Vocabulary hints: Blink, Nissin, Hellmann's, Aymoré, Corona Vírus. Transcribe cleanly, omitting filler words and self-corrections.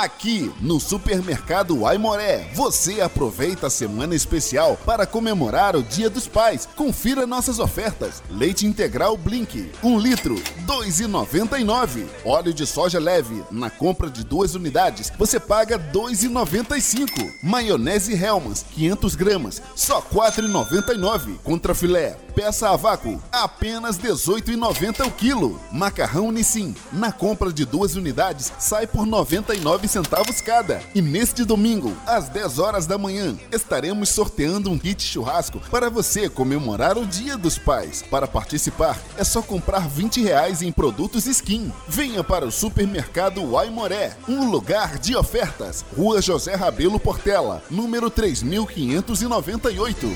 Aqui no Supermercado Aymoré, você aproveita a semana especial para comemorar o Dia dos Pais. Confira nossas ofertas. Leite integral Blink, 1 litro, R$ 2,99. Óleo de soja leve, na compra de 2 unidades, você paga R$ 2,95. Maionese Hellmann's, 500 gramas, só R$ 4,99. Contrafilé, peça a vácuo, apenas R$ 18,90 o quilo. Macarrão Nissin, na compra de 2 unidades, sai por R$ 99 centavos cada. E neste domingo, às 10 horas da manhã, estaremos sorteando um kit churrasco para você comemorar o Dia dos Pais. Para participar, é só comprar R$ 20 em produtos Skin. Venha para o Supermercado Aymoré, um lugar de ofertas. Rua José Rabelo Portela, número 3598.